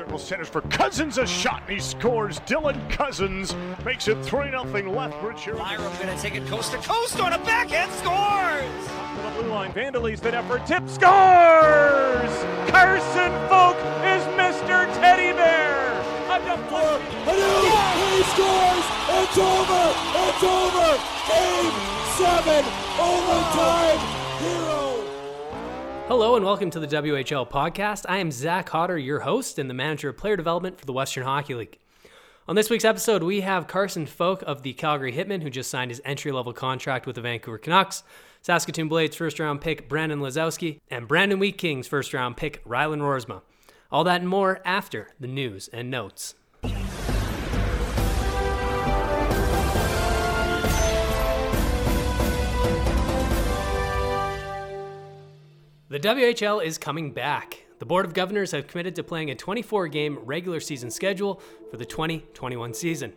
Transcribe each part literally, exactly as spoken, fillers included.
Circle centers for Cousins, a shot, and he scores. Dylan Cousins makes it three nothing Lethbridge here. Lyram gonna take it coast to coast on a backhand, scores! To the blue line, Vandalese that effort, tip, scores! Carson Folk is Mister Teddy Bear! A deflection! He scores! It's over! It's over! Game seven, overtime, hero! Hello and welcome to the W H L podcast. I am Zach Hodder, your host and the manager of player development for the Western Hockey League. On this week's episode, we have Carson Folk of the Calgary Hitmen, who just signed his entry-level contract with the Vancouver Canucks, Saskatoon Blades first-round pick Brandon Lazowski, and Brandon Wheat Kings first-round pick Rylan Rozema. All that and more after the news and notes. The W H L is coming back. The Board of Governors have committed to playing a twenty-four game regular season schedule for the twenty twenty-one season.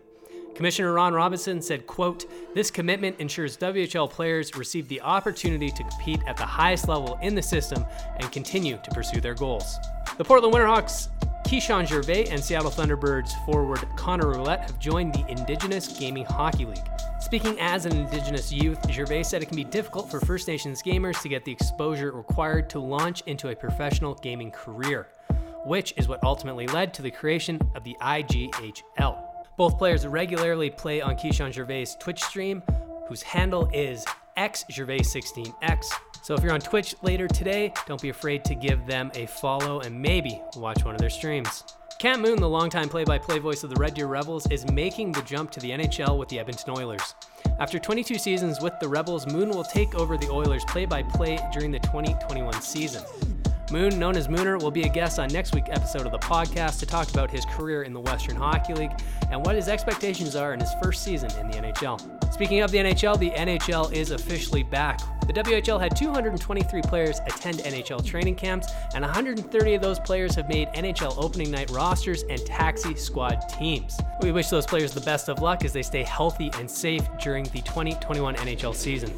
Commissioner Ron Robinson said, quote, "This commitment ensures W H L players receive the opportunity to compete at the highest level in the system and continue to pursue their goals." The Portland Winterhawks' Keyshawn Gervais and Seattle Thunderbirds forward Connor Roulette have joined the Indigenous Gaming Hockey League. Speaking as an Indigenous youth, Gervais said it can be difficult for First Nations gamers to get the exposure required to launch into a professional gaming career, which is what ultimately led to the creation of the I G H L. Both players regularly play on Keyshawn Gervais' Twitch stream, whose handle is x gervais sixteen x. So if you're on Twitch later today, don't be afraid to give them a follow and maybe watch one of their streams. Cam Moon, the longtime play-by-play voice of the Red Deer Rebels, is making the jump to the N H L with the Edmonton Oilers. After twenty-two seasons with the Rebels, Moon will take over the Oilers play-by-play during the twenty twenty-one season. Moon, known as Mooner, will be a guest on next week's episode of the podcast to talk about his career in the Western Hockey League and what his expectations are in his first season in the N H L. Speaking of the N H L, the N H L is officially back. The W H L had two hundred twenty-three players attend N H L training camps, and one hundred thirty of those players have made N H L opening night rosters and taxi squad teams. We wish those players the best of luck as they stay healthy and safe during the twenty twenty-one N H L season.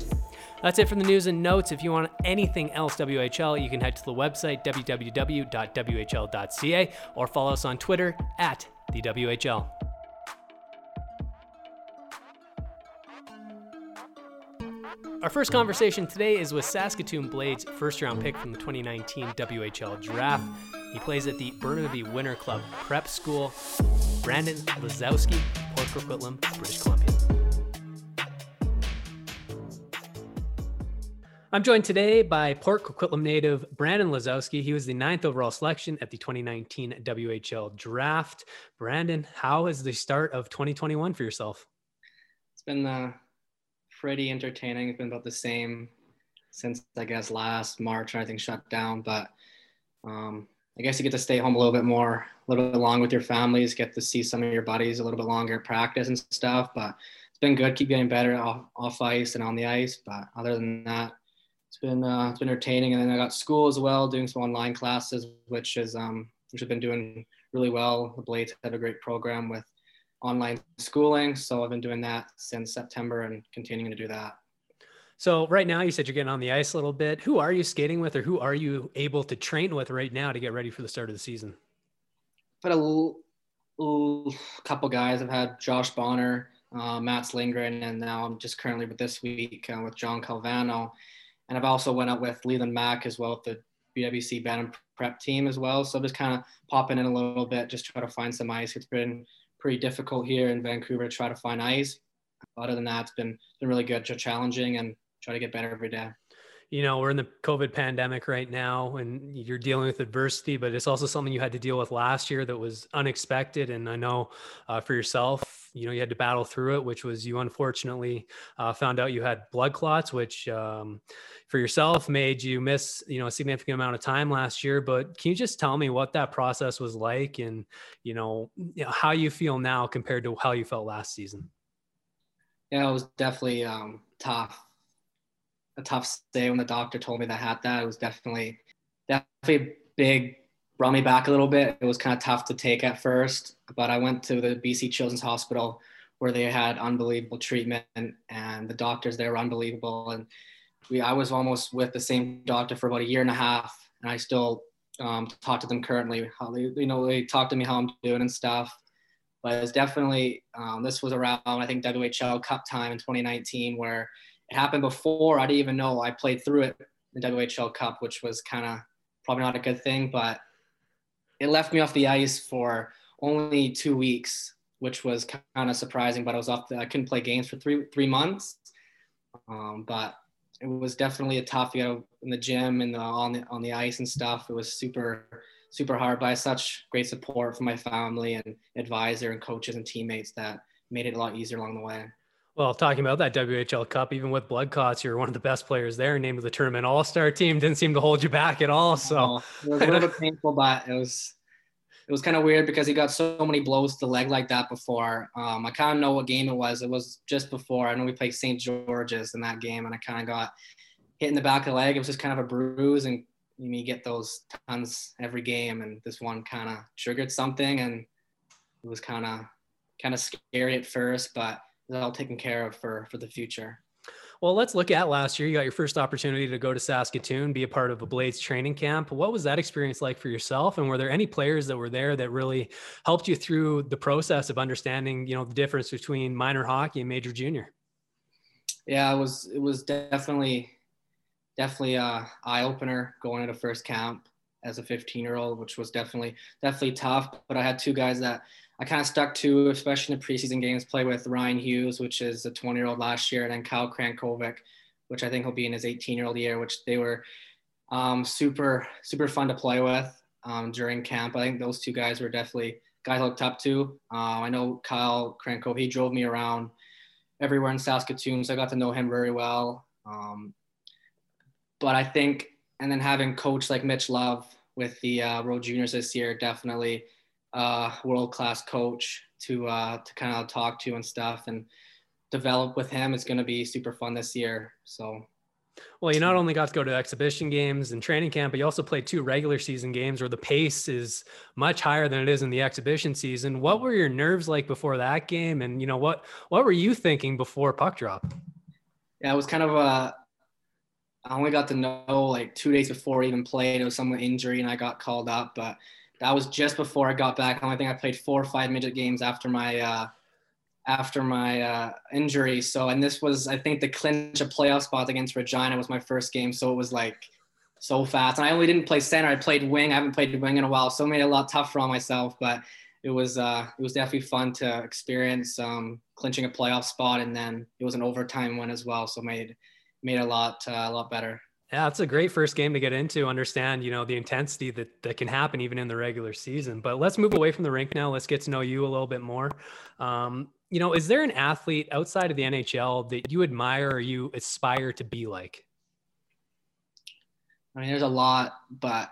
That's it from the news and notes. If you want anything else W H L, you can head to the website w w w dot w h l dot c a or follow us on Twitter at the W H L. Our first conversation today is with Saskatoon Blades first-round pick from the twenty nineteen W H L Draft. He plays at the Burnaby Winter Club Prep School. Brandon Lazowski, Port Coquitlam, British Columbia. I'm joined today by Port Coquitlam native Brandon Lazowski. He was the ninth overall selection at the twenty nineteen W H L Draft. Brandon, how is the start of twenty twenty-one for yourself? It's been uh, pretty entertaining. It's been about the same since, I guess, last March. Everything shut down, but um, I guess you get to stay home a little bit more, a little bit longer with your families, get to see some of your buddies a little bit longer at practice and stuff. But it's been good. Keep getting better off, off ice and on the ice. But other than that, It's been uh, it's been entertaining, and then I got school as well, doing some online classes, which is um which have been doing really well. The Blades have a great program with online schooling, so I've been doing that since September and continuing to do that. So right now, you said you're getting on the ice a little bit. Who are you skating with, or who are you able to train with right now to get ready for the start of the season? But a l- l- couple guys. I've had Josh Bonner, uh, Mats Lindgren, and now I'm just currently with this week uh, with John Calvano. And I've also went out with Leland Mack as well, with the B W C Venom prep team as well. So I'm just kind of popping in a little bit, just try to find some ice. It's been pretty difficult here in Vancouver to try to find ice. Other than that, it's been, been really good, challenging, and try to get better every day. You know, we're in the COVID pandemic right now, and you're dealing with adversity, but it's also something you had to deal with last year that was unexpected. And I know uh, for yourself, you know, you had to battle through it, which was you unfortunately uh, found out you had blood clots, which um, for yourself made you miss, you know, a significant amount of time last year. But can you just tell me what that process was like and, you know, you know how you feel now compared to how you felt last season? Yeah, it was definitely um, tough. A tough day when the doctor told me that I had that. It was definitely, definitely big, brought me back a little bit. It was kind of tough to take at first, but I went to the B C Children's Hospital where they had unbelievable treatment, and, and the doctors there were unbelievable. And we, I was almost with the same doctor for about a year and a half, and I still um, talk to them currently, how they, you know, they talk to me how I'm doing and stuff. But it's definitely, um, this was around, I think, W H L Cup time in twenty nineteen, where it happened before. I didn't even know I played through it in the W H L Cup, which was kind of probably not a good thing, but it left me off the ice for only two weeks, which was kind of surprising, but I was off the, I couldn't play games for three, three months. Um, but it was definitely a tough, you know, in the gym and the, on the, on the ice and stuff. It was super, super hard, but I had such great support from my family and advisor and coaches and teammates that made it a lot easier along the way. Well, talking about that W H L Cup, even with Bloodcots, you were one of the best players there, named to the tournament all-star team. Didn't seem to hold you back at all. So no, it was a little bit painful, but it was, it was kind of weird because he got so many blows to the leg like that before. Um, I kind of know what game it was. It was just before. I know we played Saint George's in that game, and I kind of got hit in the back of the leg. It was just kind of a bruise, and you know, you get those tons every game, and this one kind of triggered something, and it was kind of kind of scary at first, but all taken care of for, for the future. Well, let's look at last year. You got your first opportunity to go to Saskatoon, be a part of a Blades training camp. What was that experience like for yourself? And were there any players that were there that really helped you through the process of understanding, you know, the difference between minor hockey and major junior? Yeah, it was, it was definitely, definitely a eye opener going into first camp as a fifteen year old, which was definitely, definitely tough. But I had two guys that I kind of stuck to, especially in the preseason games, play with Ryan Hughes, which is a twenty year old last year, and then Kyle Krankovic, which I think will be in his eighteen year old year, which they were um, super, super fun to play with um, during camp. I think those two guys were definitely guys I looked up to. Uh, I know Kyle Krankovic, he drove me around everywhere in Saskatoon, so I got to know him very well. Um, but I think, and then having coach like Mitch Love with the uh, World Juniors this year, definitely Uh, world-class coach to uh, to kind of talk to and stuff and develop with him. It's going to be super fun this year. So, well, you not only got to go to exhibition games and training camp, but you also played two regular season games where the pace is much higher than it is in the exhibition season. What were your nerves like before that game? And, you know, what, what were you thinking before puck drop? Yeah, it was kind of a, I only got to know like two days before I even played. It was some injury and I got called up, but that was just before I got back home. I think I played four or five midget games after my uh, after my uh, injury. So, and this was, I think, the clinch of playoff spots against Regina was my first game. So it was like so fast. And I only didn't play center. I played wing. I haven't played wing in a while. So it made it a lot tougher on myself. But it was uh, it was definitely fun to experience um, clinching a playoff spot. And then it was an overtime win as well. So it made made it a lot uh, a lot better. Yeah, it's a great first game to get into, understand, you know, the intensity that, that can happen even in the regular season. But let's move away from the rink now. Let's get to know you a little bit more. Um, you know, is there an athlete outside of the N H L that you admire or you aspire to be like? I mean, there's a lot, but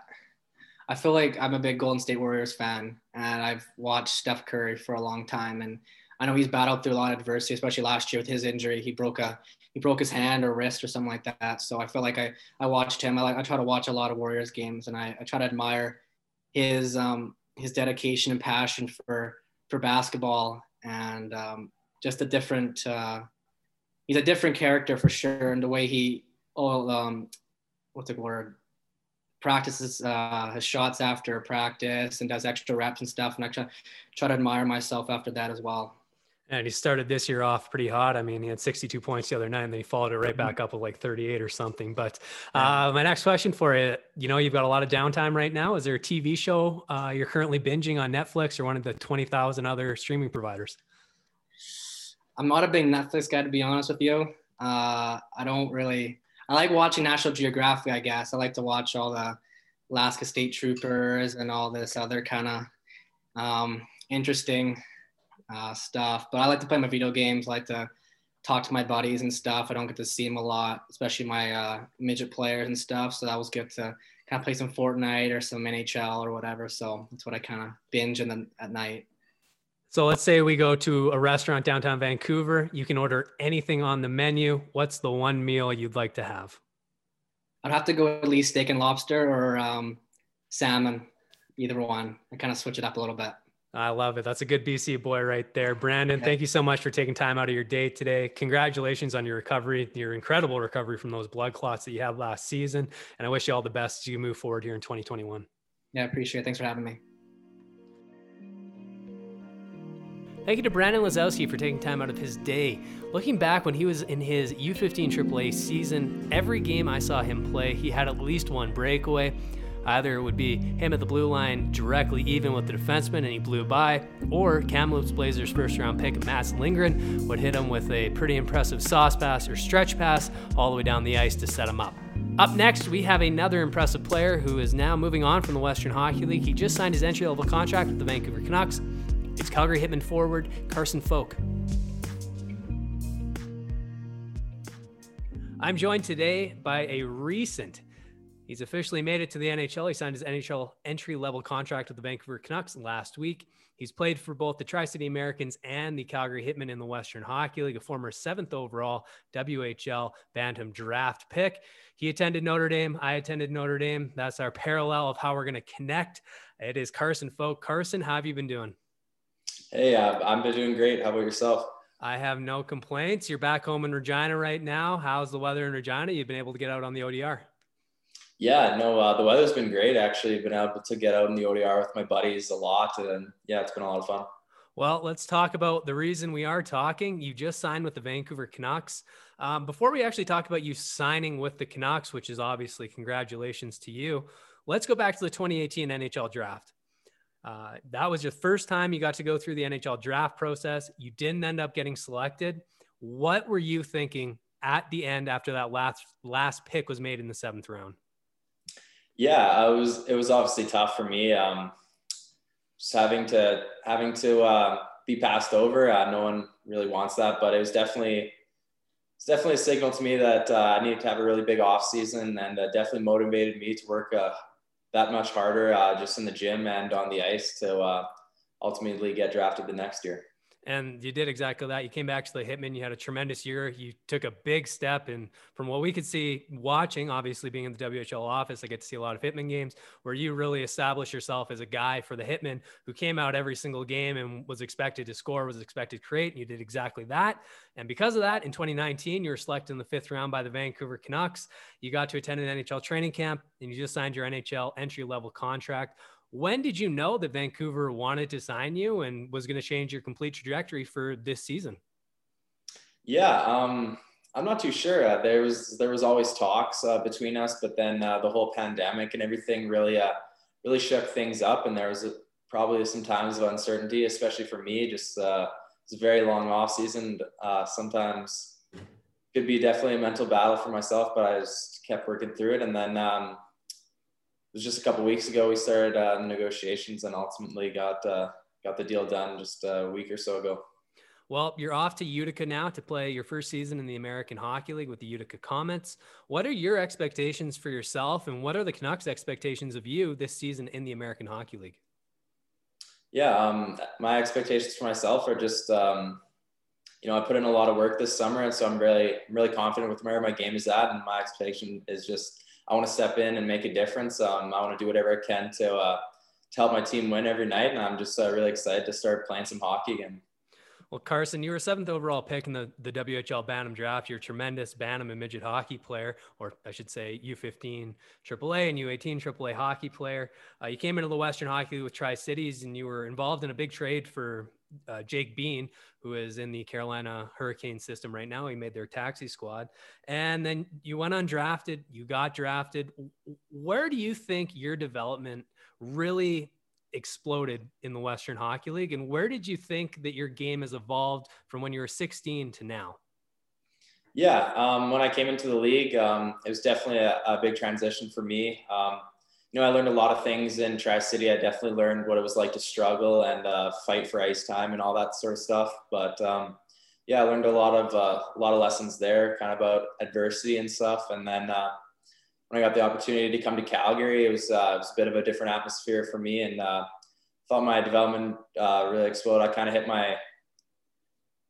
I feel like I'm a big Golden State Warriors fan, and I've watched Steph Curry for a long time. And I know he's battled through a lot of adversity, especially last year with his injury. He broke a he broke his hand or wrist or something like that. So I feel like I, I watched him. I, like, I try to watch a lot of Warriors games, and I, I try to admire his um, his dedication and passion for, for basketball, and um, just a different uh, – he's a different character for sure, and the way he oh, – um, what's the word? Practices uh, his shots after practice and does extra reps and stuff, and I try, try to admire myself after that as well. And he started this year off pretty hot. I mean, he had sixty-two points the other night, and then he followed it right back up with like thirty-eight or something. But uh, my next question for you, you know, you've got a lot of downtime right now. Is there a T V show uh, you're currently binging on Netflix or one of the twenty thousand other streaming providers? I'm not a big Netflix guy, to be honest with you. Uh, I don't really, I like watching National Geographic, I guess. I like to watch all the Alaska State Troopers and all this other kind of um, interesting Uh, stuff, but I like to play my video games. I like to talk to my buddies and stuff. I don't get to see them a lot, especially my uh, midget players and stuff. So that was good to kind of play some Fortnite or some N H L or whatever. So that's what I kind of binge in the, at night. So let's say we go to a restaurant downtown Vancouver. You can order anything on the menu. What's the one meal you'd like to have? I'd have to go at least steak and lobster or um, salmon, either one. I kind of switch it up a little bit. I love it. That's a good B C boy right there. Brandon, thank you so much for taking time out of your day today. Congratulations on your recovery, your incredible recovery from those blood clots that you had last season. And I wish you all the best as you move forward here in twenty twenty-one. Yeah, appreciate it. Thanks for having me. Thank you to Brandon Lazowski for taking time out of his day. Looking back when he was in his U fifteen triple A season, every game I saw him play, he had at least one breakaway. Either it would be him at the blue line directly even with the defenseman and he blew by, or Kamloops Blazers first round pick Mats Lindgren would hit him with a pretty impressive sauce pass or stretch pass all the way down the ice to set him up. Up next, we have another impressive player who is now moving on from the Western Hockey League. He just signed his entry-level contract with the Vancouver Canucks. It's Calgary Hitmen forward Carson Folk. I'm joined today by a recent. He's officially made it to the N H L. He signed his N H L entry-level contract with the Vancouver Canucks last week. He's played for both the Tri-City Americans and the Calgary Hitmen in the Western Hockey League, a former seventh overall W H L Bantam draft pick. He attended Notre Dame. I attended Notre Dame. That's our parallel of how we're going to connect. It is Carson Folk. Carson, how have you been doing? Hey, uh, I've been doing great. How about yourself? I have no complaints. You're back home in Regina right now. How's the weather in Regina? You've been able to get out on the O D R. Yeah, no, uh, the weather's been great, actually. I've been able to get out in the O D R with my buddies a lot. And yeah, it's been a lot of fun. Well, let's talk about the reason we are talking. You just signed with the Vancouver Canucks. Um, before we actually talk about you signing with the Canucks, which is obviously congratulations to you, let's go back to the twenty eighteen N H L draft. Uh, that was your first time you got to go through the N H L draft process. You didn't end up getting selected. What were you thinking at the end after that last last pick was made in the seventh round? Yeah, I was. It was obviously tough for me. Um, just having to having to uh, be passed over. Uh, no one really wants that, but it was definitely it's definitely a signal to me that uh, I needed to have a really big off season, and uh, definitely motivated me to work Uh, that much harder uh, just in the gym and on the ice to uh, ultimately get drafted the next year. And you did exactly that. You came back to the Hitmen. You had a tremendous year. You took a big step. And from what we could see watching, obviously being in the W H L office, I get to see a lot of Hitmen games where you really established yourself as a guy for the Hitmen who came out every single game and was expected to score, was expected to create. And you did exactly that. And because of that, in twenty nineteen, you were selected in the fifth round by the Vancouver Canucks. You got to attend an N H L training camp and you just signed your N H L entry-level contract. When did you know that Vancouver wanted to sign you and was going to change your complete trajectory for this season? Yeah, um, I'm not too sure. Uh, there was there was always talks uh, between us, but then uh, the whole pandemic and everything really uh, really shook things up, and there was a, probably some times of uncertainty, especially for me. Just uh, it's a very long off season. Uh, sometimes could be definitely a mental battle for myself, but I just kept working through it, and then. Um, It was just a couple of weeks ago we started uh, negotiations and ultimately got uh, got the deal done just a week or so ago. Well, you're off to Utica now to play your first season in the American Hockey League with the Utica Comets. What are your expectations for yourself, and what are the Canucks' expectations of you this season in the American Hockey League? Yeah, um, my expectations for myself are just, um, you know, I put in a lot of work this summer, and so I'm really, I'm really confident with where my game is at, and my expectation is just I want to step in and make a difference. Um, I want to do whatever I can to, uh, to help my team win every night. And I'm just uh, really excited to start playing some hockey again. Well, Carson, you were seventh overall pick in the, the W H L Bantam draft. You're a tremendous Bantam and midget hockey player, or I should say U fifteen triple A and U eighteen triple A hockey player. Uh, you came into the Western Hockey League with Tri-Cities, and you were involved in a big trade for Uh, Jake Bean, who is in the Carolina Hurricane system right now. He made their taxi squad. And then you went undrafted, you got drafted. Where do you think your development really exploded in the Western Hockey League? And where did you think that your game has evolved from when you were sixteen to now? Yeah, um, when I came into the league, um, it was definitely a, a big transition for me. Um, You know, I learned a lot of things in Tri-City. I definitely learned what it was like to struggle and uh, fight for ice time and all that sort of stuff. But um, yeah, I learned a lot of uh, a lot of lessons there, kind of about adversity and stuff. And then uh, when I got the opportunity to come to Calgary, it was uh, it was a bit of a different atmosphere for me, and uh, thought my development uh, really exploded. I kind of hit my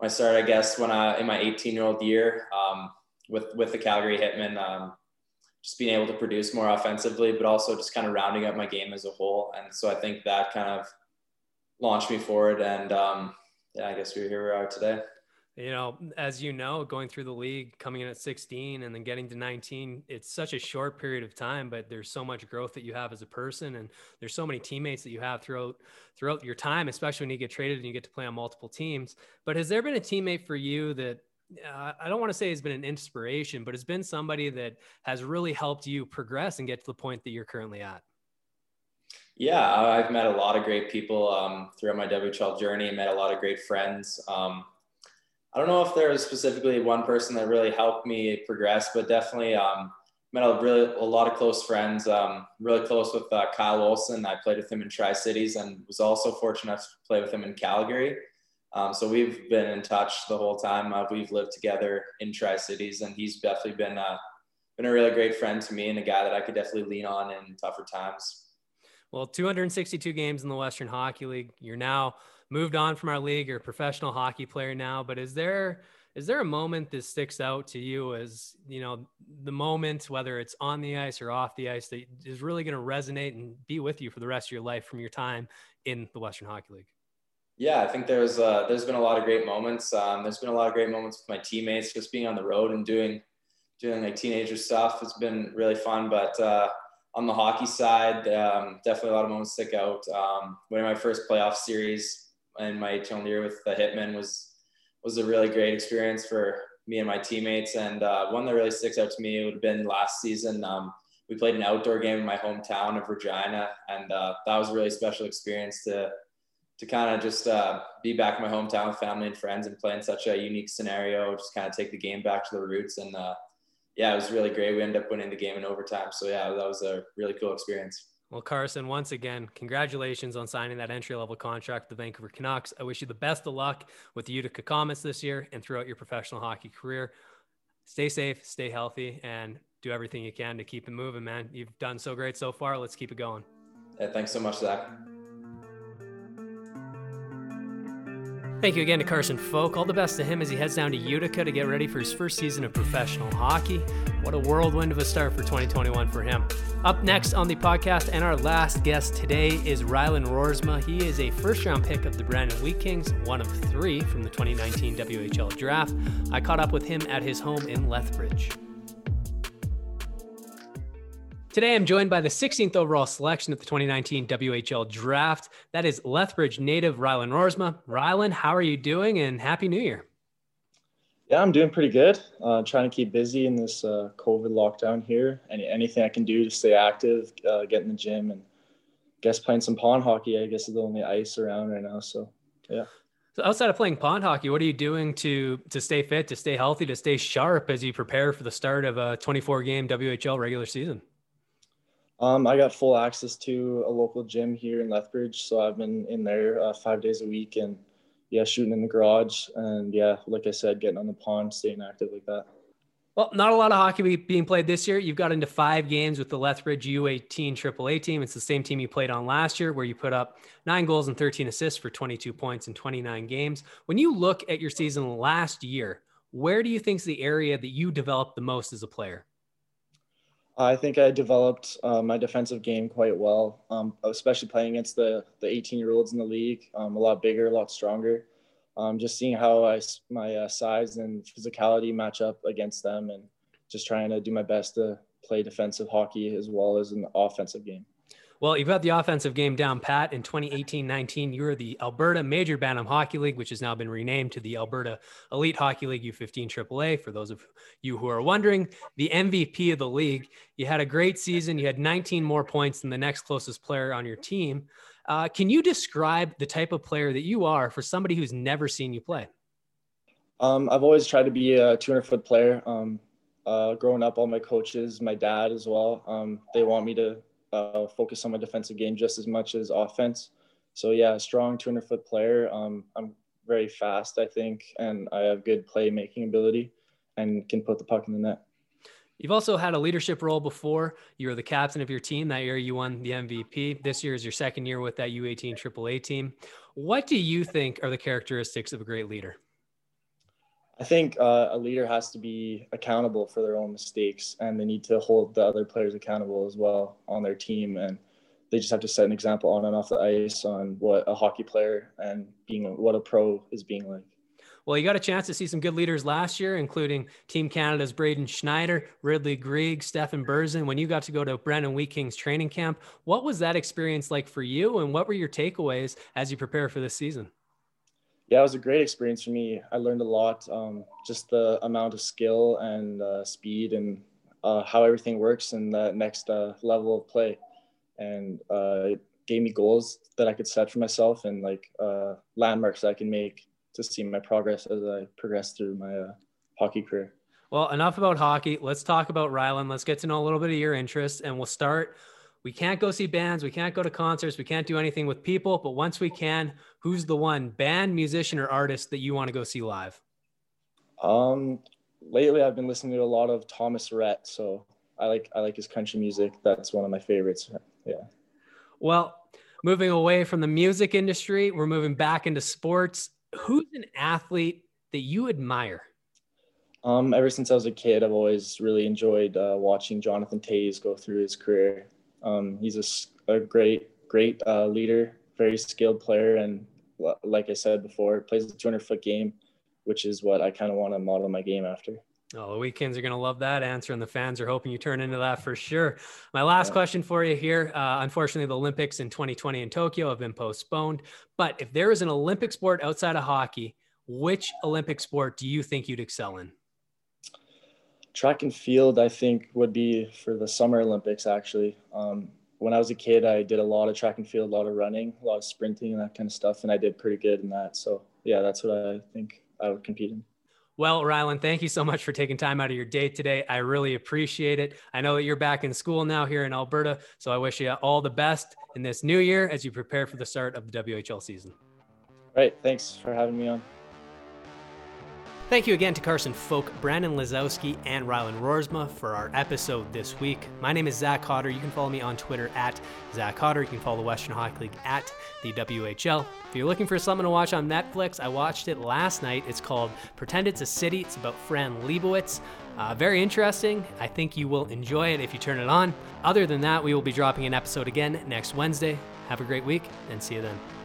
my start, I guess, when I in my eighteen-year-old year um, with with the Calgary Hitmen. Um, just being able to produce more offensively, but also just kind of rounding up my game as a whole. And so I think that kind of launched me forward. And um, yeah, I guess we're here we are today. you know, as you know, going through the league, coming in at sixteen and then getting to nineteen, it's such a short period of time, but there's so much growth that you have as a person. And there's so many teammates that you have throughout, throughout your time, especially when you get traded and you get to play on multiple teams. But has there been a teammate for you that, uh, I don't want to say has been an inspiration, but has been somebody that has really helped you progress and get to the point that you're currently at? Yeah, I've met a lot of great people um, throughout my W H L journey. I met a lot of great friends. Um, I don't know if there was specifically one person that really helped me progress, but definitely um, met a really a lot of close friends. Um, really close with uh, Kyle Olson. I played with him in Tri-Cities and was also fortunate enough to play with him in Calgary. Um, so we've been in touch the whole time. Uh, we've lived together in Tri-Cities, and he's definitely been uh, been a really great friend to me and a guy that I could definitely lean on in tougher times. Well, two hundred sixty-two games in the Western Hockey League. You're now moved on from our league. You're a professional hockey player now, but is there, is there a moment that sticks out to you as, you know, the moment, whether it's on the ice or off the ice, that is really going to resonate and be with you for the rest of your life from your time in the Western Hockey League? Yeah, I think there's, uh, there's been a lot of great moments. Um, there's been a lot of great moments with my teammates, just being on the road and doing, doing like teenager stuff. It's been really fun, but, uh, on the hockey side, um, definitely a lot of moments stick out. Um, winning my first playoff series in my eighteen year with the Hitmen was was a really great experience for me and my teammates. And uh, one that really sticks out to me would have been last season. Um, we played an outdoor game in my hometown of Regina, and uh, that was a really special experience to to kind of just uh, be back in my hometown with family and friends and play in such a unique scenario. Just kind of take the game back to the roots and. Uh, Yeah, it was really great. We ended up winning the game in overtime. So yeah, that was a really cool experience. Well, Carson, once again, congratulations on signing that entry-level contract with the Vancouver Canucks. I wish you the best of luck with the Utica Comets this year and throughout your professional hockey career. Stay safe, stay healthy, and do everything you can to keep it moving, man. You've done so great so far. Let's keep it going. Yeah, thanks so much, Zach. Thank you again to Carson Folk. All the best to him as he heads down to Utica to get ready for his first season of professional hockey. What a whirlwind of a start for twenty twenty-one for him. Up next on the podcast, and our last guest today, is Rylan Rozema. He is a first-round pick of the Brandon Wheat Kings, one of three from the twenty nineteen W H L draft. I caught up with him at his home in Lethbridge. Today, I'm joined by the sixteenth overall selection at the twenty nineteen W H L draft. That is Lethbridge native Rylan Rozema. Rylan, how are you doing, and Happy New Year? Yeah, I'm doing pretty good. Uh, trying to keep busy in this uh, COVID lockdown here. Any, anything I can do to stay active, uh, get in the gym, and I guess playing some pond hockey, I guess, is the only ice around right now. So, yeah. So outside of playing pond hockey, what are you doing to, to stay fit, to stay healthy, to stay sharp as you prepare for the start of a twenty-four game W H L regular season? Um, I got full access to a local gym here in Lethbridge, so I've been in there uh, five days a week, and yeah, shooting in the garage, and yeah, like I said, getting on the pond, staying active like that. Well, not a lot of hockey being played this year. You've got into five games with the Lethbridge U eighteen triple A team. It's the same team you played on last year, where you put up nine goals and thirteen assists for twenty-two points in twenty-nine games. When you look at your season last year, where do you think is the area that you developed the most as a player? I think I developed uh, my defensive game quite well, um, especially playing against the the eighteen-year-olds in the league, um, a lot bigger, a lot stronger. Um, just seeing how I, my uh, size and physicality match up against them, and just trying to do my best to play defensive hockey as well as an offensive game. Well, you've got the offensive game down pat. In twenty eighteen nineteen, you were the Alberta Major Bantam Hockey League, which has now been renamed to the Alberta Elite Hockey League U fifteen triple A. For those of you who are wondering, the M V P of the league. You had a great season. You had nineteen more points than the next closest player on your team. Uh, can you describe the type of player that you are for somebody who's never seen you play? Um, I've always tried to be a two hundred foot player. Um, uh, growing up, all my coaches, my dad as well, um, they want me to Uh, focus on my defensive game just as much as offense. So yeah, strong two hundred foot player. Um, I'm very fast, I think, and I have good playmaking ability and can put the puck in the net. You've also had a leadership role before. You were the captain of your team. That year you won the M V P. This year is your second year with that U eighteen triple A team. What do you think are the characteristics of a great leader? I think uh, a leader has to be accountable for their own mistakes, and they need to hold the other players accountable as well on their team. And they just have to set an example on and off the ice on what a hockey player and being what a pro is being like. Well, you got a chance to see some good leaders last year, including Team Canada's Braden Schneider, Ridley Grieg, Stefan Berzen. When you got to go to Brandon Wheat Kings training camp, what was that experience like for you, and what were your takeaways as you prepare for this season? Yeah, it was a great experience for me. I learned a lot, um, just the amount of skill and uh, speed and uh, how everything works in the next uh, level of play. And uh, it gave me goals that I could set for myself, and like uh, landmarks that I can make to see my progress as I progress through my uh, hockey career. Well, enough about hockey. Let's talk about Rylan. Let's get to know a little bit of your interests, and we'll start. We can't go see bands. We can't go to concerts. We can't do anything with people. But once we can, who's the one band, musician, or artist that you want to go see live? Um, lately, I've been listening to a lot of Thomas Rhett. So I like I like his country music. That's one of my favorites. Yeah. Well, moving away from the music industry, we're moving back into sports. Who's an athlete that you admire? Um, ever since I was a kid, I've always really enjoyed uh, watching Jonathan Toews go through his career. Um, he's a, a great, great uh, leader, very skilled player. And like I said before, plays a two hundred foot game, which is what I kind of want to model my game after. Oh, the Weekends are going to love that answer, and the fans are hoping you turn into that for sure. My last yeah. question for you here. Uh, unfortunately, the Olympics in twenty twenty in Tokyo have been postponed. But if there is an Olympic sport outside of hockey, which Olympic sport do you think you'd excel in? Track and field, I think, would be for the Summer Olympics, actually. Um, when I was a kid, I did a lot of track and field, a lot of running, a lot of sprinting and that kind of stuff, and I did pretty good in that. So, yeah, that's what I think I would compete in. Well, Rylan, thank you so much for taking time out of your day today. I really appreciate it. I know that you're back in school now here in Alberta, so I wish you all the best in this new year as you prepare for the start of the W H L season. All right, thanks for having me on. Thank you again to Carson Folk, Brandon Lazowski, and Rylan Rozema for our episode this week. My name is Zach Hodder. You can follow me on Twitter at Zach Hodder. You can follow the Western Hockey League at the W H L. If you're looking for something to watch on Netflix, I watched it last night. It's called Pretend It's a City. It's about Fran Lebowitz. Uh, very interesting. I think you will enjoy it if you turn it on. Other than that, we will be dropping an episode again next Wednesday. Have a great week, and see you then.